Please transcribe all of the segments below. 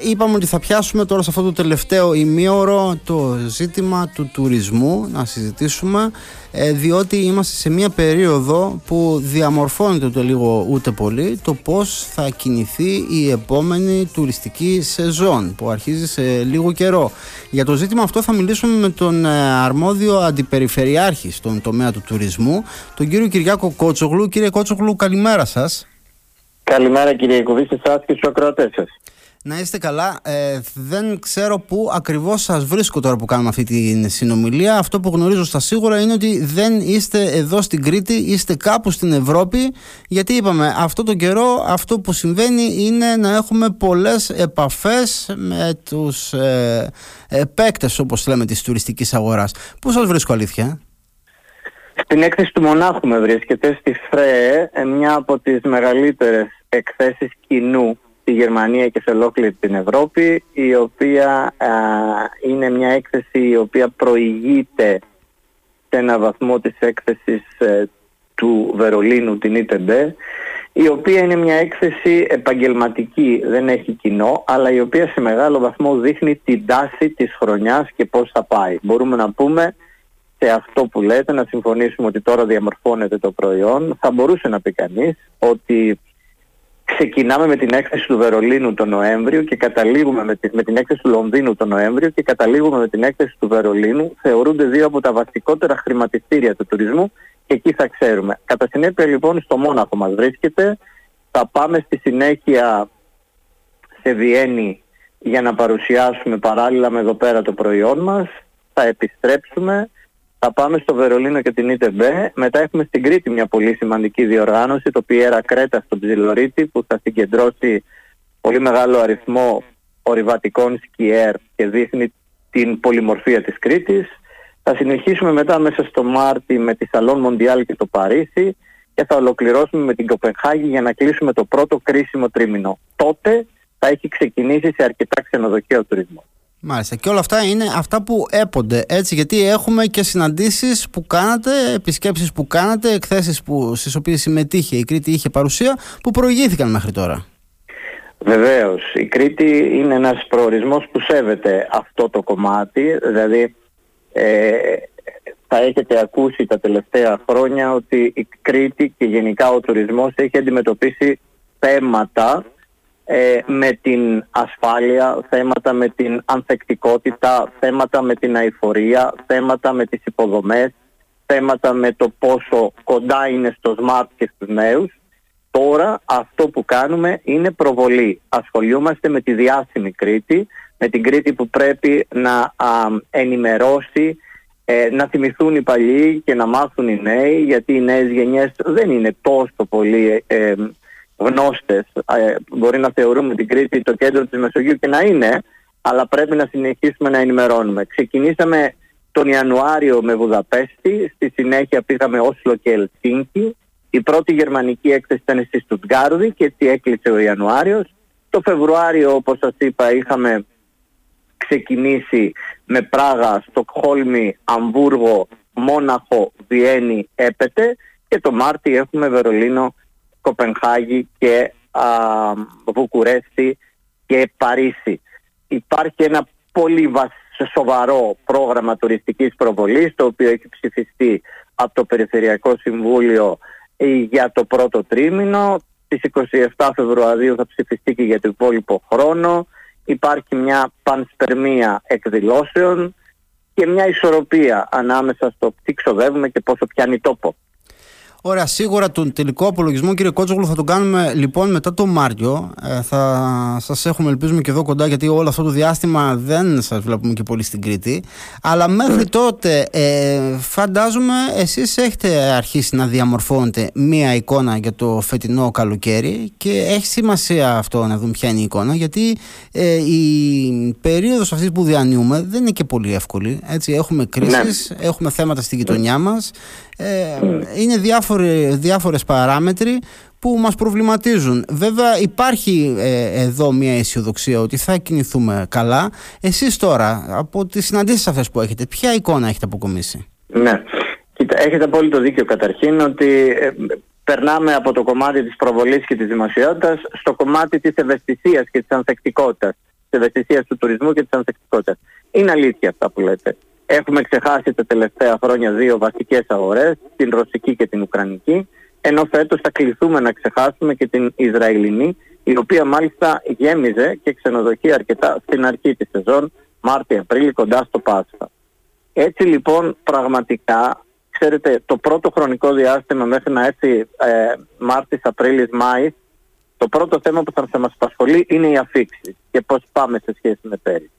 Είπαμε ότι θα πιάσουμε τώρα σε αυτό το τελευταίο ημίωρο το ζήτημα του τουρισμού, να συζητήσουμε, διότι είμαστε σε μια περίοδο που διαμορφώνεται ούτε λίγο ούτε πολύ το πώς θα κινηθεί η επόμενη τουριστική σεζόν που αρχίζει σε λίγο καιρό. Για το ζήτημα αυτό θα μιλήσουμε με τον αρμόδιο αντιπεριφερειάρχη στον τομέα του τουρισμού, τον κύριο Κυριάκο Κότσογλου. Κύριε Κότσογλου, καλημέρα σας. Καλημέρα κύριε Κουβίση, σας και στους ακροατές σας. Να είστε καλά. Δεν ξέρω πού ακριβώς σας βρίσκω τώρα που κάνουμε αυτή τη συνομιλία. Αυτό που γνωρίζω στα σίγουρα είναι ότι δεν είστε εδώ στην Κρήτη, είστε κάπου στην Ευρώπη. Γιατί είπαμε, αυτό τον καιρό αυτό που συμβαίνει είναι να έχουμε πολλές επαφές με τους παίκτες, όπως λέμε, της τουριστικής αγοράς. Πού σας βρίσκω αλήθεια? Στην έκθεση του Μονάχου με βρίσκεται, στη Φρέε, μια από τις μεγαλύτερες εκθέσεις κοινού στη Γερμανία και σε ολόκληρη την Ευρώπη, η οποία είναι μια έκθεση η οποία προηγείται σε ένα βαθμό της έκθεσης του Βερολίνου, την ΙΤΕΝΤΕ, η οποία είναι μια έκθεση επαγγελματική, δεν έχει κοινό, αλλά η οποία σε μεγάλο βαθμό δείχνει την τάση της χρονιάς και πώς θα πάει. Μπορούμε να πούμε σε αυτό που λέτε, να συμφωνήσουμε ότι τώρα διαμορφώνεται το προϊόν. Θα μπορούσε να πει κανείς ότι ξεκινάμε με την έκθεση του Βερολίνου τον Νοέμβριο και καταλήγουμε με την έκθεση του Λονδίνου τον Νοέμβριο και καταλήγουμε με την έκθεση του Βερολίνου. Θεωρούνται δύο από τα βασικότερα χρηματιστήρια του τουρισμού και εκεί θα ξέρουμε. Κατά συνέπεια λοιπόν στο Μόναχο μας βρίσκεται. Θα πάμε στη συνέχεια σε Βιέννη για να παρουσιάσουμε παράλληλα με εδώ πέρα το προϊόν μας. Θα επιστρέψουμε. Θα πάμε στο Βερολίνο και την ΙΤΕΜΠΕ. Μετά έχουμε στην Κρήτη μια πολύ σημαντική διοργάνωση, το Πιέρα Κρέτα στον Ψηλορίτη, που θα συγκεντρώσει πολύ μεγάλο αριθμό ορειβατικών σκιέρ και δείχνει την πολυμορφία της Κρήτης. Θα συνεχίσουμε μετά μέσα στο Μάρτι με τη Σαλόν Μοντιάλ και το Παρίσι και θα ολοκληρώσουμε με την Κοπεγχάγη για να κλείσουμε το πρώτο κρίσιμο τρίμηνο. Τότε θα έχει ξεκινήσει σε αρκετά ξενοδοχεία ο τουρισμός. Μάλιστα. Και όλα αυτά είναι αυτά που έπονται, έτσι, γιατί έχουμε και συναντήσεις που κάνατε, επισκέψεις που κάνατε, εκθέσεις στις οποίες συμμετείχε η Κρήτη, είχε παρουσία, που προηγήθηκαν μέχρι τώρα. Βεβαίως. Η Κρήτη είναι ένας προορισμός που σέβεται αυτό το κομμάτι, δηλαδή θα έχετε ακούσει τα τελευταία χρόνια ότι η Κρήτη και γενικά ο τουρισμός έχει αντιμετωπίσει θέματα με την ασφάλεια, θέματα με την ανθεκτικότητα, θέματα με την αειφορία, θέματα με τις υποδομές, θέματα με το πόσο κοντά είναι στο smart και στους νέους. Τώρα αυτό που κάνουμε είναι προβολή. Ασχολιούμαστε με τη διάσημη Κρήτη, με την Κρήτη που πρέπει να ενημερώσει, να θυμηθούν οι παλιοί και να μάθουν οι νέοι, γιατί οι νέες γενιές δεν είναι τόσο πολύ γνώστες. Μπορεί να θεωρούμε την Κρήτη το κέντρο της Μεσογείου και να είναι, αλλά πρέπει να συνεχίσουμε να ενημερώνουμε. Ξεκινήσαμε τον Ιανουάριο με Βουδαπέστη, στη συνέχεια πήγαμε Όσλο και Ελσίνκι. Η πρώτη γερμανική έκθεση ήταν στη Στουτγκάρδη και έτσι έκλεισε ο Ιανουάριος. Το Φεβρουάριο, όπως σας είπα, είχαμε ξεκινήσει με Πράγα, Στοκχόλμη, Αμβούργο, Μόναχο, Βιέννη, Έπετε και το Μάρτι έχουμε Βερολίνο, Κοπενχάγη και Βουκουρέστι και Παρίσι. Υπάρχει ένα πολύ σοβαρό πρόγραμμα τουριστικής προβολής, το οποίο έχει ψηφιστεί από το Περιφερειακό Συμβούλιο για το πρώτο τρίμηνο. Στις 27 Φεβρουαρίου θα ψηφιστεί και για το υπόλοιπο χρόνο. Υπάρχει μια πανσπερμία εκδηλώσεων και μια ισορροπία ανάμεσα στο τι ξοδεύουμε και πόσο πιάνει τόπο. Ωραία, σίγουρα τον τελικό απολογισμό, κύριε Κότσογλου, θα τον κάνουμε λοιπόν μετά το Μάρτιο. Θα σας έχουμε, ελπίζουμε, και εδώ κοντά, γιατί όλο αυτό το διάστημα δεν σας βλέπουμε και πολύ στην Κρήτη. Αλλά μέχρι τότε φαντάζομαι εσείς έχετε αρχίσει να διαμορφώνετε μία εικόνα για το φετινό καλοκαίρι και έχει σημασία αυτό να δούμε ποια είναι η εικόνα, γιατί η περίοδος αυτή που διανύουμε δεν είναι και πολύ εύκολη. Έτσι, έχουμε κρίσεις, έχουμε θέματα στη γειτονιά μας. Είναι διάφορες παράμετροι που μας προβληματίζουν. Βέβαια υπάρχει εδώ μια αισιοδοξία ότι θα κινηθούμε καλά. Εσείς τώρα από τις συναντήσεις αυτές που έχετε, ποια εικόνα έχετε αποκομίσει? Ναι, έχετε απόλυτο δίκιο καταρχήν ότι περνάμε από το κομμάτι της προβολής και της δημοσιότητας στο κομμάτι της ευαισθησίας και της ανθεκτικότητας. ευαισθησίας του τουρισμού και της ανθεκτικότητας. Είναι αλήθεια αυτά που λέτε. Έχουμε ξεχάσει τα τελευταία χρόνια δύο βασικές αγορές, την ρωσική και την ουκρανική, ενώ φέτος θα κληθούμε να ξεχάσουμε και την Ισραηλινή, η οποία μάλιστα γέμιζε και ξενοδοχεί αρκετά στην αρχή της σεζόν, Μάρτιο-Απρίλιο, κοντά στο Πάσχα. Έτσι λοιπόν πραγματικά, ξέρετε, το πρώτο χρονικό διάστημα μέχρι να έρθει Μάρτιος, Απρίλιος, Μάης, το πρώτο θέμα που θα μας απασχολεί είναι οι αφίξεις και πώς πάμε σε σχέση με πέρυσι.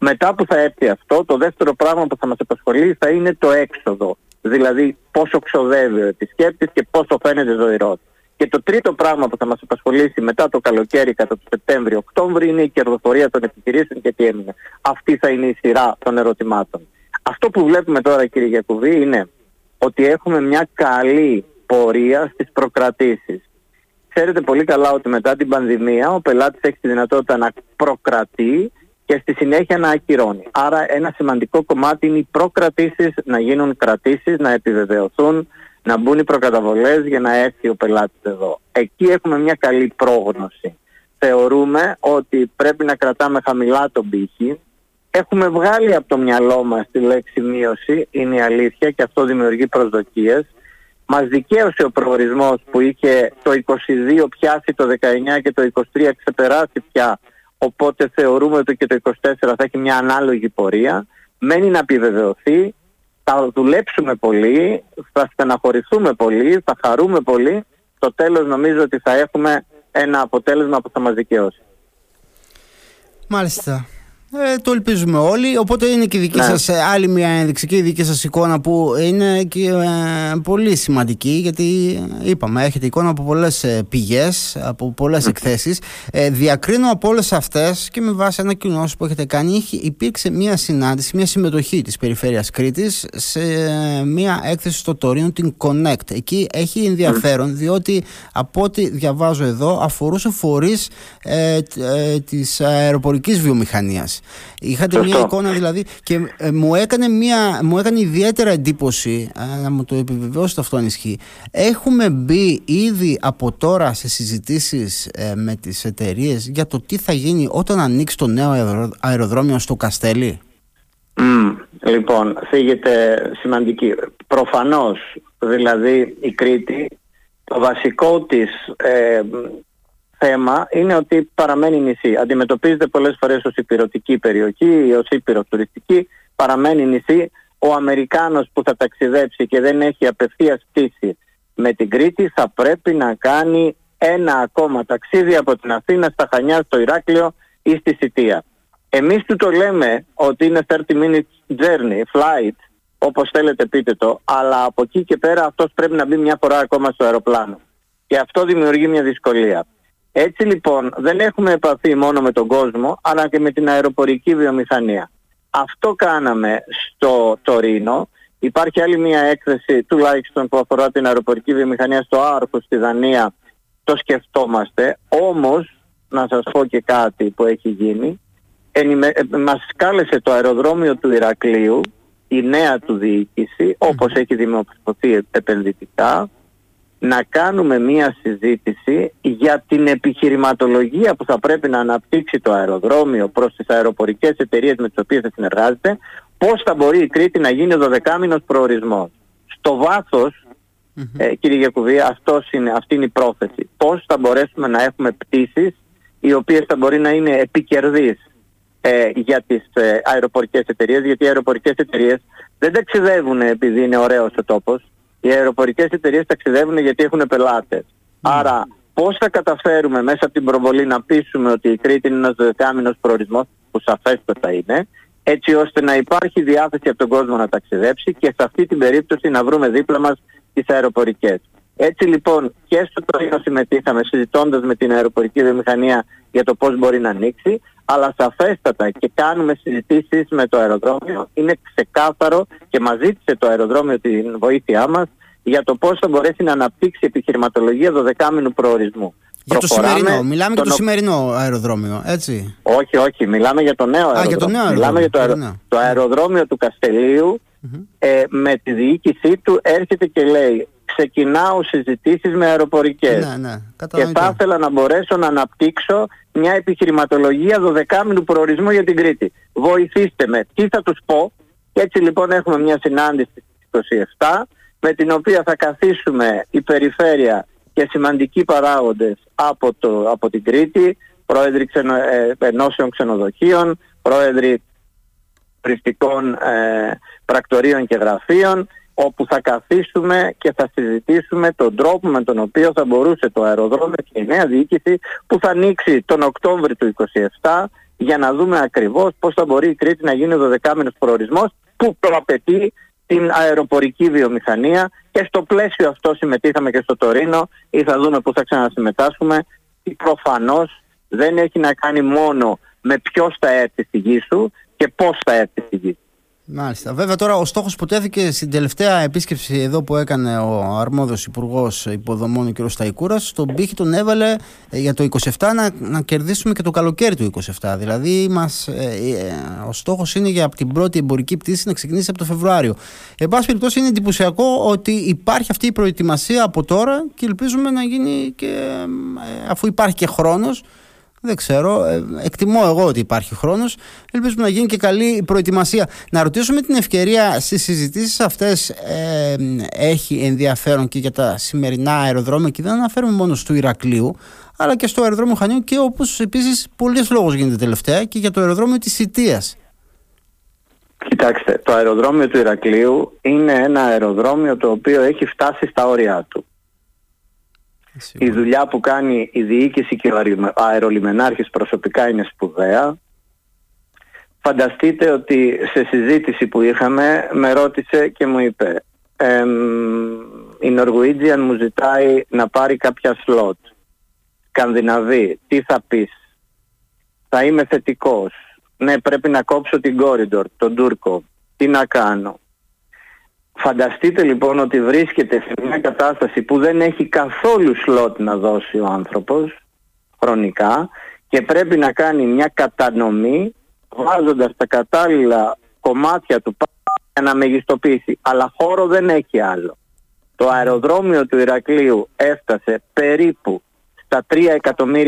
Μετά που θα έρθει αυτό, το δεύτερο πράγμα που θα μας απασχολεί θα είναι το έξοδο. Δηλαδή πόσο ξοδεύει ο επισκέπτης και πόσο φαίνεται ζωηρός. Και το τρίτο πράγμα που θα μας απασχολήσει μετά το καλοκαίρι, κατά το Σεπτέμβριο-Οκτώβριο, είναι η κερδοφορία των επιχειρήσεων και τι έμεινε. Αυτή θα είναι η σειρά των ερωτημάτων. Αυτό που βλέπουμε τώρα, κύριε Γιακουβή, είναι ότι έχουμε μια καλή πορεία στις προκρατήσεις. Ξέρετε πολύ καλά ότι μετά την πανδημία ο πελάτης έχει τη δυνατότητα να προκρατεί και στη συνέχεια να ακυρώνει. Άρα ένα σημαντικό κομμάτι είναι οι προκρατήσεις να γίνουν κρατήσεις, να επιβεβαιωθούν, να μπουν οι προκαταβολές για να έρθει ο πελάτης εδώ. Εκεί έχουμε μια καλή πρόγνωση. Θεωρούμε ότι πρέπει να κρατάμε χαμηλά τον πύχη. Έχουμε βγάλει από το μυαλό μας τη λέξη μείωση, είναι η αλήθεια, και αυτό δημιουργεί προσδοκίες. Μας δικαίωσε ο προορισμός που είχε το 22 πιάσει το 19 και το 23 ξεπεράσει πια, οπότε θεωρούμε ότι και το 24 θα έχει μια ανάλογη πορεία. Μένει να επιβεβαιωθεί, θα δουλέψουμε πολύ, θα στεναχωρηθούμε πολύ, θα χαρούμε πολύ. Στο τέλος νομίζω ότι θα έχουμε ένα αποτέλεσμα που θα μας δικαιώσει. Μάλιστα. Το ελπίζουμε όλοι, οπότε είναι και η δική σας άλλη μια ένδειξη και η δική σας εικόνα που είναι και, πολύ σημαντική, γιατί είπαμε έχετε εικόνα από πολλές πηγές, από πολλές εκθέσεις. Διακρίνω από όλες αυτές και με βάση ανακοινώσεις που έχετε κάνει, υπήρξε μια συνάντηση, μια συμμετοχή της Περιφέρειας Κρήτης σε μια έκθεση στο Τορίνο, την Connect. Εκεί έχει ενδιαφέρον, διότι από ό,τι διαβάζω εδώ αφορούσε φορείς της αεροπορικής βιομηχανίας. Είχατε Σωστό. Μια εικόνα δηλαδή και μου έκανε ιδιαίτερα εντύπωση, να μου το επιβεβαιώσετε αυτό αν ισχύει. Έχουμε μπει ήδη από τώρα σε συζητήσεις με τις εταιρείες για το τι θα γίνει όταν ανοίξει το νέο αεροδρόμιο στο Καστέλι. Λοιπόν, φύγεται σημαντική. Προφανώς, δηλαδή η Κρήτη, το βασικό της θέμα είναι ότι παραμένει νησί. Αντιμετωπίζεται πολλές φορές ως υπηρωτική περιοχή ή ως υπηροτουριστική, παραμένει νησί. Ο Αμερικάνος που θα ταξιδέψει και δεν έχει απευθείας πτήση με την Κρήτη θα πρέπει να κάνει ένα ακόμα ταξίδι από την Αθήνα στα Χανιά, στο Ηράκλειο ή στη Σητεία. Εμείς του το λέμε ότι είναι 30 minutes journey, flight, όπως θέλετε πείτε το, αλλά από εκεί και πέρα αυτός πρέπει να μπει μια φορά ακόμα στο αεροπλάνο. Και αυτό δημιουργεί μια δυσκολία. Έτσι λοιπόν δεν έχουμε επαφή μόνο με τον κόσμο αλλά και με την αεροπορική βιομηχανία. Αυτό κάναμε στο Τορίνο. Υπάρχει άλλη μια έκθεση τουλάχιστον που αφορά την αεροπορική βιομηχανία στο Άρχος στη Δανία. Το σκεφτόμαστε. Όμως να σας πω και κάτι που έχει γίνει. Μας κάλεσε το αεροδρόμιο του Ηρακλείου η νέα του διοίκηση, όπως έχει δημοσιοποιηθεί επενδυτικά, να κάνουμε μία συζήτηση για την επιχειρηματολογία που θα πρέπει να αναπτύξει το αεροδρόμιο προς τις αεροπορικές εταιρείες με τις οποίες θα συνεργάζεται, πώς θα μπορεί η Κρήτη να γίνει 12μηνος προορισμός. Στο βάθος, κύριε Γιακουβή, αυτή είναι η πρόθεση. Πώς θα μπορέσουμε να έχουμε πτήσεις οι οποίες θα μπορεί να είναι επικερδείς για τις αεροπορικές εταιρείες, γιατί οι αεροπορικές εταιρείες δεν ταξιδεύουν επειδή είναι ωραίος ο τόπος. Οι αεροπορικές εταιρείες ταξιδεύουν γιατί έχουν πελάτες. Άρα πώς θα καταφέρουμε μέσα από την προβολή να πείσουμε ότι η Κρήτη είναι ένας 12μηνος προορισμός, που σαφέστατα είναι, έτσι ώστε να υπάρχει διάθεση από τον κόσμο να ταξιδέψει και σε αυτή την περίπτωση να βρούμε δίπλα μας τις αεροπορικές. Έτσι λοιπόν και στο Τορίνο συμμετείχαμε συζητώντας με την αεροπορική βιομηχανία για το πώς μπορεί να ανοίξει, αλλά σαφέστατα και κάνουμε συζητήσεις με το αεροδρόμιο. Είναι ξεκάθαρο και μας ζήτησε το αεροδρόμιο την βοήθειά μας για το πώς θα μπορέσει να αναπτύξει επιχειρηματολογία 12μηνου προορισμού. Για Προχωράμε το σημερινό, μιλάμε για το σημερινό αεροδρόμιο, έτσι. Όχι, μιλάμε για το νέο αεροδρόμιο. Για το νέο αεροδρόμιο. Μιλάμε για το αεροδρόμιο του Καστελίου με τη διοίκησή του έρχεται και λέει ξεκινάω συζητήσεις με αεροπορικές. Ναι, ναι, και θα ήθελα να μπορέσω να αναπτύξω μια επιχειρηματολογία 12μηνου προορισμού για την Κρήτη. Βοηθήστε με. Τι θα τους πω? Και έτσι λοιπόν έχουμε μια συνάντηση στις 27, με την οποία θα καθίσουμε η περιφέρεια και σημαντικοί παράγοντες από την Κρήτη, πρόεδροι ενώσεων ξενοδοχείων, πρόεδροι τουριστικών πρακτορείων και γραφείων, όπου θα καθίσουμε και θα συζητήσουμε τον τρόπο με τον οποίο θα μπορούσε το αεροδρόμιο και η νέα διοίκηση που θα ανοίξει τον Οκτώβρη του 27, για να δούμε ακριβώς πώς θα μπορεί η Κρήτη να γίνει ο 12μηνος προορισμός που προαπαιτεί την αεροπορική βιομηχανία, και στο πλαίσιο αυτό συμμετείχαμε και στο Τορίνο ή θα δούμε πού θα ξανασυμμετάσχουμε. Προφανώς δεν έχει να κάνει μόνο με ποιος θα έρθει στη γη σου και πώς θα έρθει στη γη. Μάλιστα. Βέβαια τώρα ο στόχος που τέθηκε στην τελευταία επίσκεψη εδώ που έκανε ο αρμόδιος υπουργός υποδομών ο κ. Σταϊκούρας, στον πύχη τον έβαλε για το 27 να κερδίσουμε και το καλοκαίρι του 27. Δηλαδή ο στόχος είναι για την πρώτη εμπορική πτήση να ξεκινήσει από το Φεβρουάριο. Εν πάση περιπτώσει είναι εντυπωσιακό ότι υπάρχει αυτή η προετοιμασία από τώρα και ελπίζουμε να γίνει και αφού υπάρχει και χρόνος. Δεν ξέρω, εκτιμώ εγώ ότι υπάρχει χρόνος. Ελπίζουμε να γίνει και καλή προετοιμασία. Να ρωτήσουμε την ευκαιρία, στις συζητήσεις αυτές έχει ενδιαφέρον και για τα σημερινά αεροδρόμια, και δεν αναφέρουμε μόνο του Ηρακλείου, αλλά και στο αεροδρόμιο Χανιού, και όπως επίσης πολλής λόγος γίνεται τελευταία και για το αεροδρόμιο της Σητείας. Κοιτάξτε, το αεροδρόμιο του Ηρακλείου είναι ένα αεροδρόμιο το οποίο έχει φτάσει στα όρια του. Η δουλειά που κάνει η διοίκηση και ο αερολιμενάρχης προσωπικά είναι σπουδαία. Φανταστείτε ότι σε συζήτηση που είχαμε με ρώτησε και μου είπε η Norwegian μου ζητάει να πάρει κάποια σλότ. Σκανδιναβή, τι θα πεις? Θα είμαι θετικός? Ναι, πρέπει να κόψω την corridor, τον Τούρκο. Τι να κάνω? Φανταστείτε λοιπόν ότι βρίσκεται σε μια κατάσταση που δεν έχει καθόλου σλότ να δώσει ο άνθρωπος χρονικά και πρέπει να κάνει μια κατανομή βάζοντας τα κατάλληλα κομμάτια του για να μεγιστοποιήσει. Αλλά χώρο δεν έχει άλλο. Το αεροδρόμιο του Ηρακλείου έφτασε περίπου στα 3.560.000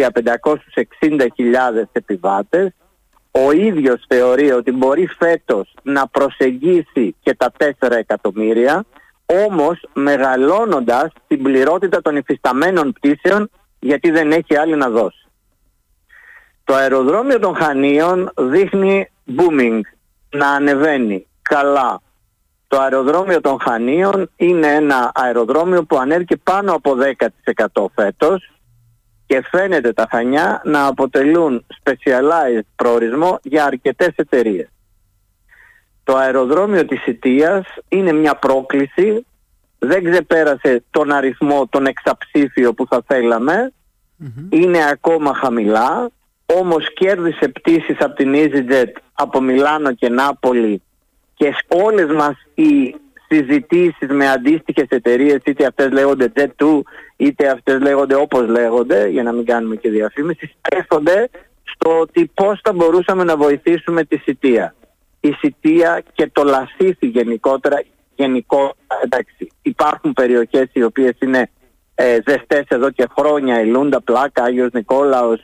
επιβάτες. Ο ίδιος θεωρεί ότι μπορεί φέτος να προσεγγίσει και τα 4 εκατομμύρια, όμως μεγαλώνοντας την πληρότητα των υφισταμένων πτήσεων, γιατί δεν έχει άλλη να δώσει. Το αεροδρόμιο των Χανίων δείχνει booming, να ανεβαίνει καλά. Το αεροδρόμιο των Χανίων είναι ένα αεροδρόμιο που ανέβηκε πάνω από 10% φέτος, και φαίνεται τα Χανιά να αποτελούν specialized προορισμό για αρκετές εταιρείες. Το αεροδρόμιο της Σιτείας είναι μια πρόκληση, δεν ξεπέρασε τον αριθμό τον εξαψήφιο που θα θέλαμε, είναι ακόμα χαμηλά, όμως κέρδισε πτήσεις από την EasyJet, από Μιλάνο και Νάπολη, και όλες μας οι συζητήσεις με αντίστοιχες εταιρείες, είτε αυτές λέγονται Dead2, είτε αυτές λέγονται όπως λέγονται, για να μην κάνουμε και διαφήμιση, στρέφονται στο ότι πώς θα μπορούσαμε να βοηθήσουμε τη Σητεία. Η Σητεία και το Λασίθι γενικότερα, εντάξει, υπάρχουν περιοχές οι οποίες είναι ζεστές εδώ και χρόνια, η Λούντα, Πλάκα, Άγιος Νικόλαος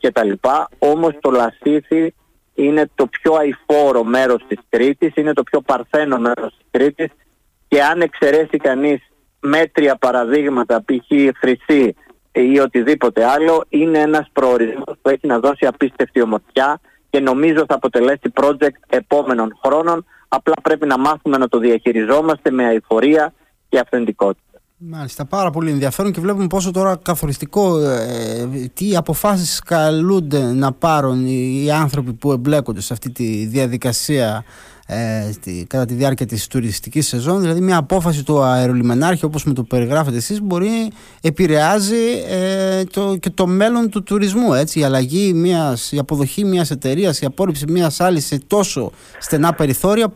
κτλ. Όμως το Λασίθι είναι το πιο αηφόρο μέρος της Κρήτης, είναι το πιο παρθένο μέρος της Κρήτης, και αν εξαιρέσει κανείς μέτρια παραδείγματα, π.χ. Χρυσή ή οτιδήποτε άλλο, είναι ένας προορισμός που έχει να δώσει απίστευτη ομορφιά και νομίζω θα αποτελέσει project επόμενων χρόνων. Απλά πρέπει να μάθουμε να το διαχειριζόμαστε με αηφορία και αυθεντικότητα. Μάλιστα, πάρα πολύ ενδιαφέρον, και βλέπουμε πόσο τώρα καθοριστικό τι αποφάσεις καλούνται να πάρουν οι άνθρωποι που εμπλέκονται σε αυτή τη διαδικασία κατά τη διάρκεια της τουριστικής σεζόν. Δηλαδή μια απόφαση του αερολιμενάρχη, όπως με το περιγράφετε εσείς, μπορεί επηρεάζει και το μέλλον του τουρισμού, έτσι. Η αλλαγή η αποδοχή μιας εταιρείας, η απόρριψη μιας άλλης σε τόσο στενά περιθώρια,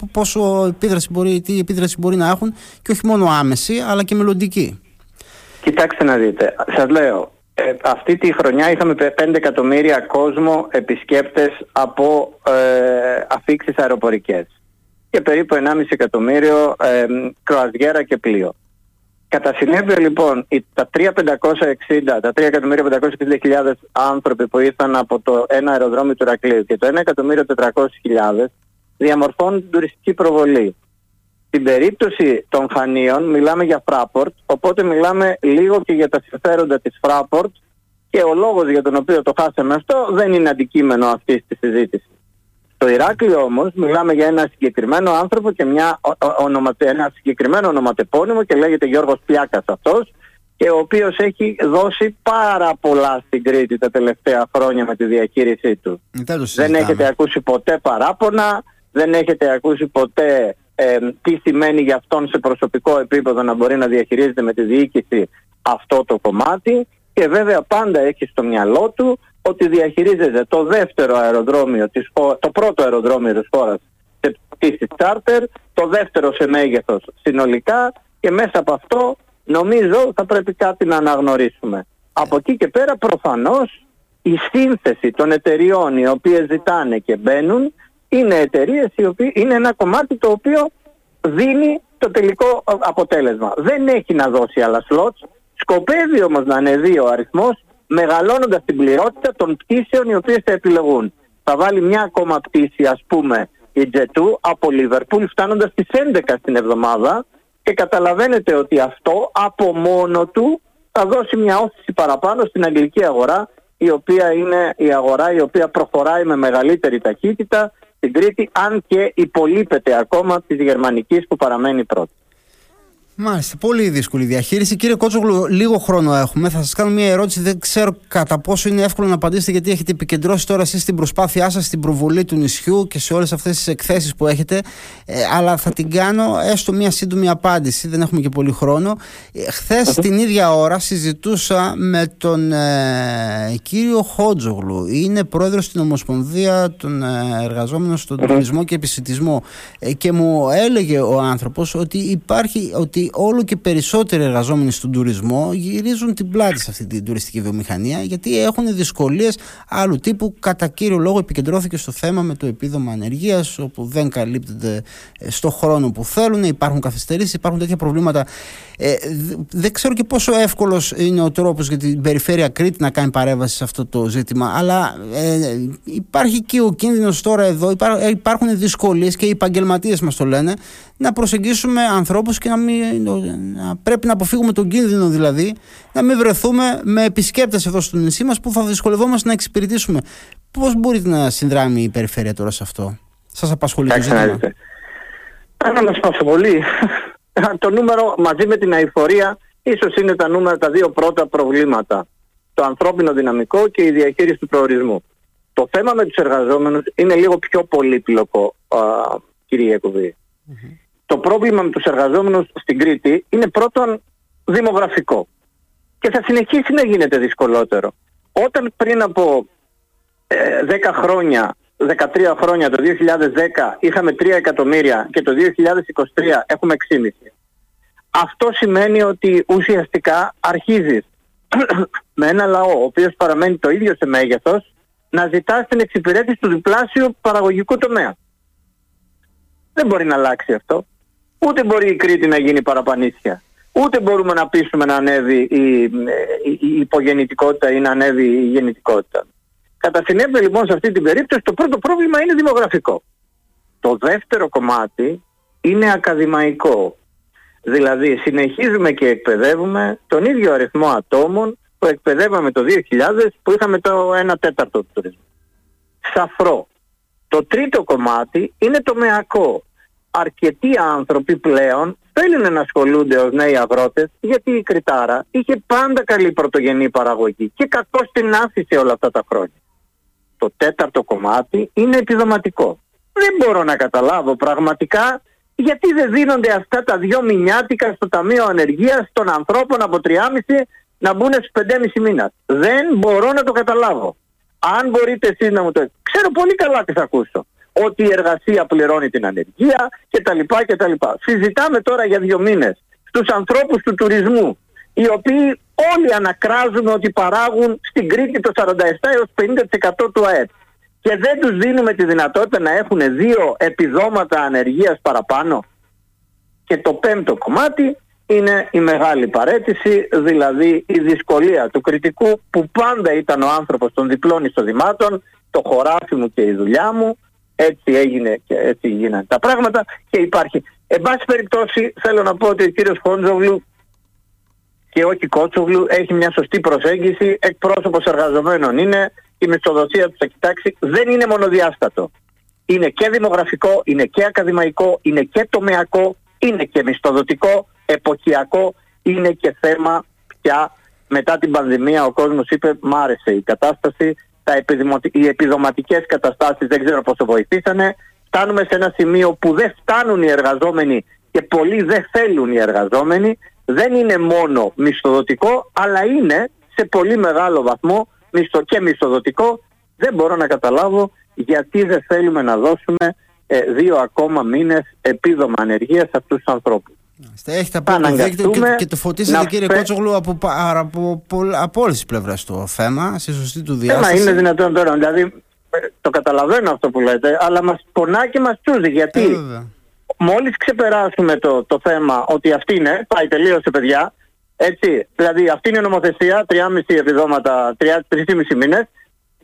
τι επίδραση μπορεί να έχουν, και όχι μόνο άμεση αλλά και μελλοντική. Κοιτάξτε να δείτε, σας λέω, αυτή τη χρονιά είχαμε 5 εκατομμύρια κόσμο επισκέπτες από αφήξεις αεροπορικές και περίπου 1,5 εκατομμύριο κρουαζιέρα και πλοίο. Κατά συνέπεια λοιπόν τα 3.560.000 άνθρωποι που ήρθαν από το ένα αεροδρόμιο του Ηρακλείου και το 1.400.000 διαμορφώνουν τουριστική προβολή. Στην περίπτωση των Χανίων μιλάμε για Fraport, οπότε μιλάμε λίγο και για τα συμφέροντα της Fraport και ο λόγος για τον οποίο το χάσαμε αυτό δεν είναι αντικείμενο αυτής της συζήτησης. Στο Ηράκλειο όμως μιλάμε για ένα συγκεκριμένο άνθρωπο και ένα συγκεκριμένο ονοματεπώνυμο και λέγεται Γιώργος Πιάκας αυτός, και ο οποίος έχει δώσει πάρα πολλά στην Κρήτη τα τελευταία χρόνια με τη διαχείρισή του. Δεν έχετε ακούσει ποτέ παράπονα, δεν έχετε ακούσει ποτέ τι σημαίνει για αυτόν σε προσωπικό επίπεδο να μπορεί να διαχειρίζεται με τη διοίκηση αυτό το κομμάτι, και βέβαια πάντα έχει στο μυαλό του ότι διαχειρίζεται το δεύτερο αεροδρόμιο, το πρώτο αεροδρόμιο της χώρας σε πτήσεις τσάρτερ, το δεύτερο σε μέγεθος συνολικά, και μέσα από αυτό νομίζω θα πρέπει κάτι να αναγνωρίσουμε. Από εκεί και πέρα προφανώς η σύνθεση των εταιριών οι οποίες ζητάνε και μπαίνουν είναι εταιρείες οι οποίες είναι ένα κομμάτι το οποίο δίνει το τελικό αποτέλεσμα. Δεν έχει να δώσει άλλα σλότς, σκοπεύει όμως να ανεβεί ο αριθμός μεγαλώνοντας την πληρότητα των πτήσεων οι οποίες θα επιλεγούν. Θα βάλει μια ακόμα πτήση, ας πούμε, η Jet2 από Liverpool φτάνοντας στις 11 στην εβδομάδα, και καταλαβαίνετε ότι αυτό από μόνο του θα δώσει μια όθηση παραπάνω στην αγγλική αγορά, η οποία είναι η αγορά η οποία προχωράει με μεγαλύτερη ταχύτητα στην Κρήτη, αν και υπολείπεται ακόμα της γερμανικής που παραμένει πρώτη. Μάλιστα, πολύ δύσκολη διαχείριση. Κύριε Κότσογλου, λίγο χρόνο έχουμε. Θα σας κάνω μια ερώτηση. Δεν ξέρω κατά πόσο είναι εύκολο να απαντήσετε, γιατί έχετε επικεντρώσει τώρα εσείς την προσπάθειά σας στην προβολή του νησιού και σε όλες αυτές τις εκθέσεις που έχετε. Αλλά θα την κάνω έστω μια σύντομη απάντηση. Δεν έχουμε και πολύ χρόνο. Χθες την ίδια ώρα συζητούσα με τον κύριο Χότζογλου. Είναι πρόεδρος στην Ομοσπονδία των Εργαζόμενων στον Τουρισμό και Επισιτισμό. Και μου έλεγε ο άνθρωπος ότι όλο και περισσότεροι εργαζόμενοι στον τουρισμό γυρίζουν την πλάτη σε αυτή την τουριστική βιομηχανία, γιατί έχουν δυσκολίες άλλου τύπου. Κατά κύριο λόγο επικεντρώθηκε στο θέμα με το επίδομα ανεργίας, όπου δεν καλύπτεται στο χρόνο που θέλουν, υπάρχουν καθυστερήσεις, υπάρχουν τέτοια προβλήματα. Δεν ξέρω και πόσο εύκολος είναι ο τρόπος για την περιφέρεια Κρήτη να κάνει παρέμβαση σε αυτό το ζήτημα, αλλά υπάρχει και ο κίνδυνος τώρα εδώ, υπάρχουν δυσκολίες και οι επαγγελματίες μας το λένε, να προσεγγίσουμε ανθρώπους και πρέπει να αποφύγουμε τον κίνδυνο, δηλαδή να μην βρεθούμε με επισκέπτες εδώ στο νησί μας που θα δυσκολευόμαστε να εξυπηρετήσουμε. Πώς μπορείτε να συνδράμει η περιφέρεια τώρα σε αυτό? Σας απασχολεί το ζήτημα? Αν μας απασχολεί το νούμερο μαζί με την αειφορία, ίσως είναι τα δύο πρώτα προβλήματα. Το ανθρώπινο δυναμικό και η διαχείριση του προορισμού. Το θέμα με τους εργαζόμενους είναι λίγο πιο πολύπλοκο, κύριε Γιακουβή. Το πρόβλημα με τους εργαζόμενους στην Κρήτη είναι πρώτον δημογραφικό και θα συνεχίσει να γίνεται δυσκολότερο. Όταν πριν από 13 χρόνια, το 2010 είχαμε 3 εκατομμύρια και το 2023 έχουμε 6,5. Αυτό σημαίνει ότι ουσιαστικά αρχίζεις με ένα λαό ο οποίος παραμένει το ίδιο σε μέγεθος να ζητάς την εξυπηρέτηση του διπλάσιου παραγωγικού τομέα. Δεν μπορεί να αλλάξει αυτό. Ούτε μπορεί η Κρήτη να γίνει παραπανίσια. Ούτε μπορούμε να πείσουμε να ανέβει η υπογεννητικότητα ή να ανέβει η γεννητικότητα. Κατά συνέπεια λοιπόν σε αυτή την περίπτωση το πρώτο πρόβλημα είναι δημογραφικό. Το δεύτερο κομμάτι είναι ακαδημαϊκό. Δηλαδή συνεχίζουμε και εκπαιδεύουμε τον ίδιο αριθμό ατόμων που εκπαιδεύαμε το 2000 που είχαμε το 1 τέταρτο του τουρισμού. Σαφρό. Το τρίτο κομμάτι είναι τομεακό. Αρκετοί άνθρωποι πλέον θέλουν να ασχολούνται ως νέοι αγρότες, γιατί η Κρητάρα είχε πάντα καλή πρωτογενή παραγωγή και κακώς την άφησε όλα αυτά τα χρόνια. Το τέταρτο κομμάτι είναι επιδοματικό. Δεν μπορώ να καταλάβω πραγματικά γιατί δεν δίνονται αυτά τα 2 μηνιάτικα στο Ταμείο Ανεργίας των ανθρώπων από 3,5 να μπουν στους 5,5 μήνας. Δεν μπορώ να το καταλάβω. Αν μπορείτε εσείς να μου το... Ξέρω πολύ καλά τι θα ακούσω. Ότι η εργασία πληρώνει την ανεργία κτλ. Συζητάμε τώρα για 2 μήνες στους ανθρώπους του τουρισμού, οι οποίοι όλοι ανακράζουν ότι παράγουν στην Κρήτη το 47 έως 50% του ΑΕΠ, και δεν τους δίνουμε τη δυνατότητα να έχουν 2 επιδόματα ανεργίας παραπάνω. Και το πέμπτο κομμάτι είναι η μεγάλη παραίτηση, δηλαδή η δυσκολία του κριτικού που πάντα ήταν ο άνθρωπος των διπλών εισοδημάτων, το χωράφι μου και η δουλειά μου, έτσι έγινε και έτσι γίνανε τα πράγματα και υπάρχει. Εν πάση περιπτώσει θέλω να πω ότι ο κύριος Κότσογλου και όχι Κότσογλου έχει μια σωστή προσέγγιση, εκπρόσωπος εργαζομένων είναι, η μισθοδοσία που θα κοιτάξει δεν είναι μονοδιάστατο. Είναι και δημογραφικό, είναι και ακαδημαϊκό, είναι και τομεακό, είναι και μισθοδοτικό, εποχιακό, είναι και θέμα πια. Μετά την πανδημία ο κόσμος είπε μ' άρεσε η κατάσταση, οι επιδοματικές καταστάσεις δεν ξέρω πώς το βοηθήσανε. Φτάνουμε σε ένα σημείο που δεν φτάνουν οι εργαζόμενοι και πολλοί δεν θέλουν οι εργαζόμενοι. Δεν είναι μόνο μισθοδοτικό, αλλά είναι σε πολύ μεγάλο βαθμό και μισθοδοτικό. Δεν μπορώ να καταλάβω γιατί δεν θέλουμε να δώσουμε 2 ακόμα μήνες επίδομα ανεργίας σε αυτούς τους ανθρώπους. Έχετε απαντήσει και το φωτίσατε κύριε Κότσογλου από όλες τις πλευρές το θέμα, στη σωστή του διάσταση. Είναι δυνατόν τώρα, δηλαδή το καταλαβαίνω αυτό που λέτε, αλλά μας πονά και μας τσούζει γιατί μόλις ξεπεράσουμε το θέμα ότι αυτή είναι, πάει τελείωσε παιδιά, έτσι, δηλαδή αυτή είναι η νομοθεσία, 3,5 επιδόματα, 3,5 μήνες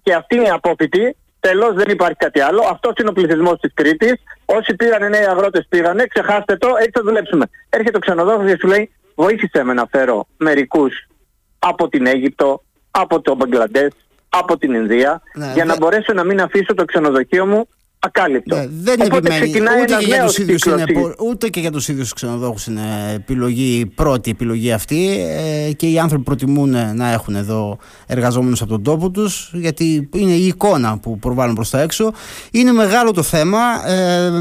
και αυτή είναι η απόφυτη. Τελώς δεν υπάρχει κάτι άλλο. Αυτός είναι ο πληθυσμός της Κρήτης. Όσοι πήρανε νέοι αγρότες πήγανε, ξεχάστε το, έτσι θα δουλέψουμε. Έρχεται ο ξενοδόχος και σου λέει βοήθησε με να φέρω μερικούς από την Αίγυπτο, από το Μπαγκλαντές, από την Ινδία, για να μπορέσω να μην αφήσω το ξενοδοχείο μου ακάλυπτο. Δεν επιμένει ούτε και για τους ίδιους ξενοδόχους είναι επιλογή, η πρώτη επιλογή αυτή και οι άνθρωποι προτιμούν να έχουν εδώ εργαζόμενους από τον τόπο τους γιατί είναι η εικόνα που προβάλλουν προς τα έξω. Είναι μεγάλο το θέμα,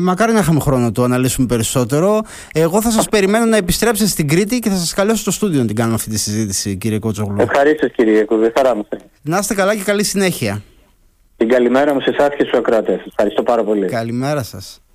μακάρι να είχαμε χρόνο να το αναλύσουμε περισσότερο. Εγώ θα σας περιμένω να επιστρέψετε στην Κρήτη και θα σας καλέσω στο στούντιο να την κάνουμε αυτή τη συζήτηση κύριε Κότσογλου. Ευχαρίστως κύριε Κουβίση, χαρά μου. Να είστε καλά και καλή συνέχεια. Την καλημέρα μου σε εσάς και στους ακροατές. Ευχαριστώ πάρα πολύ. Καλημέρα σας.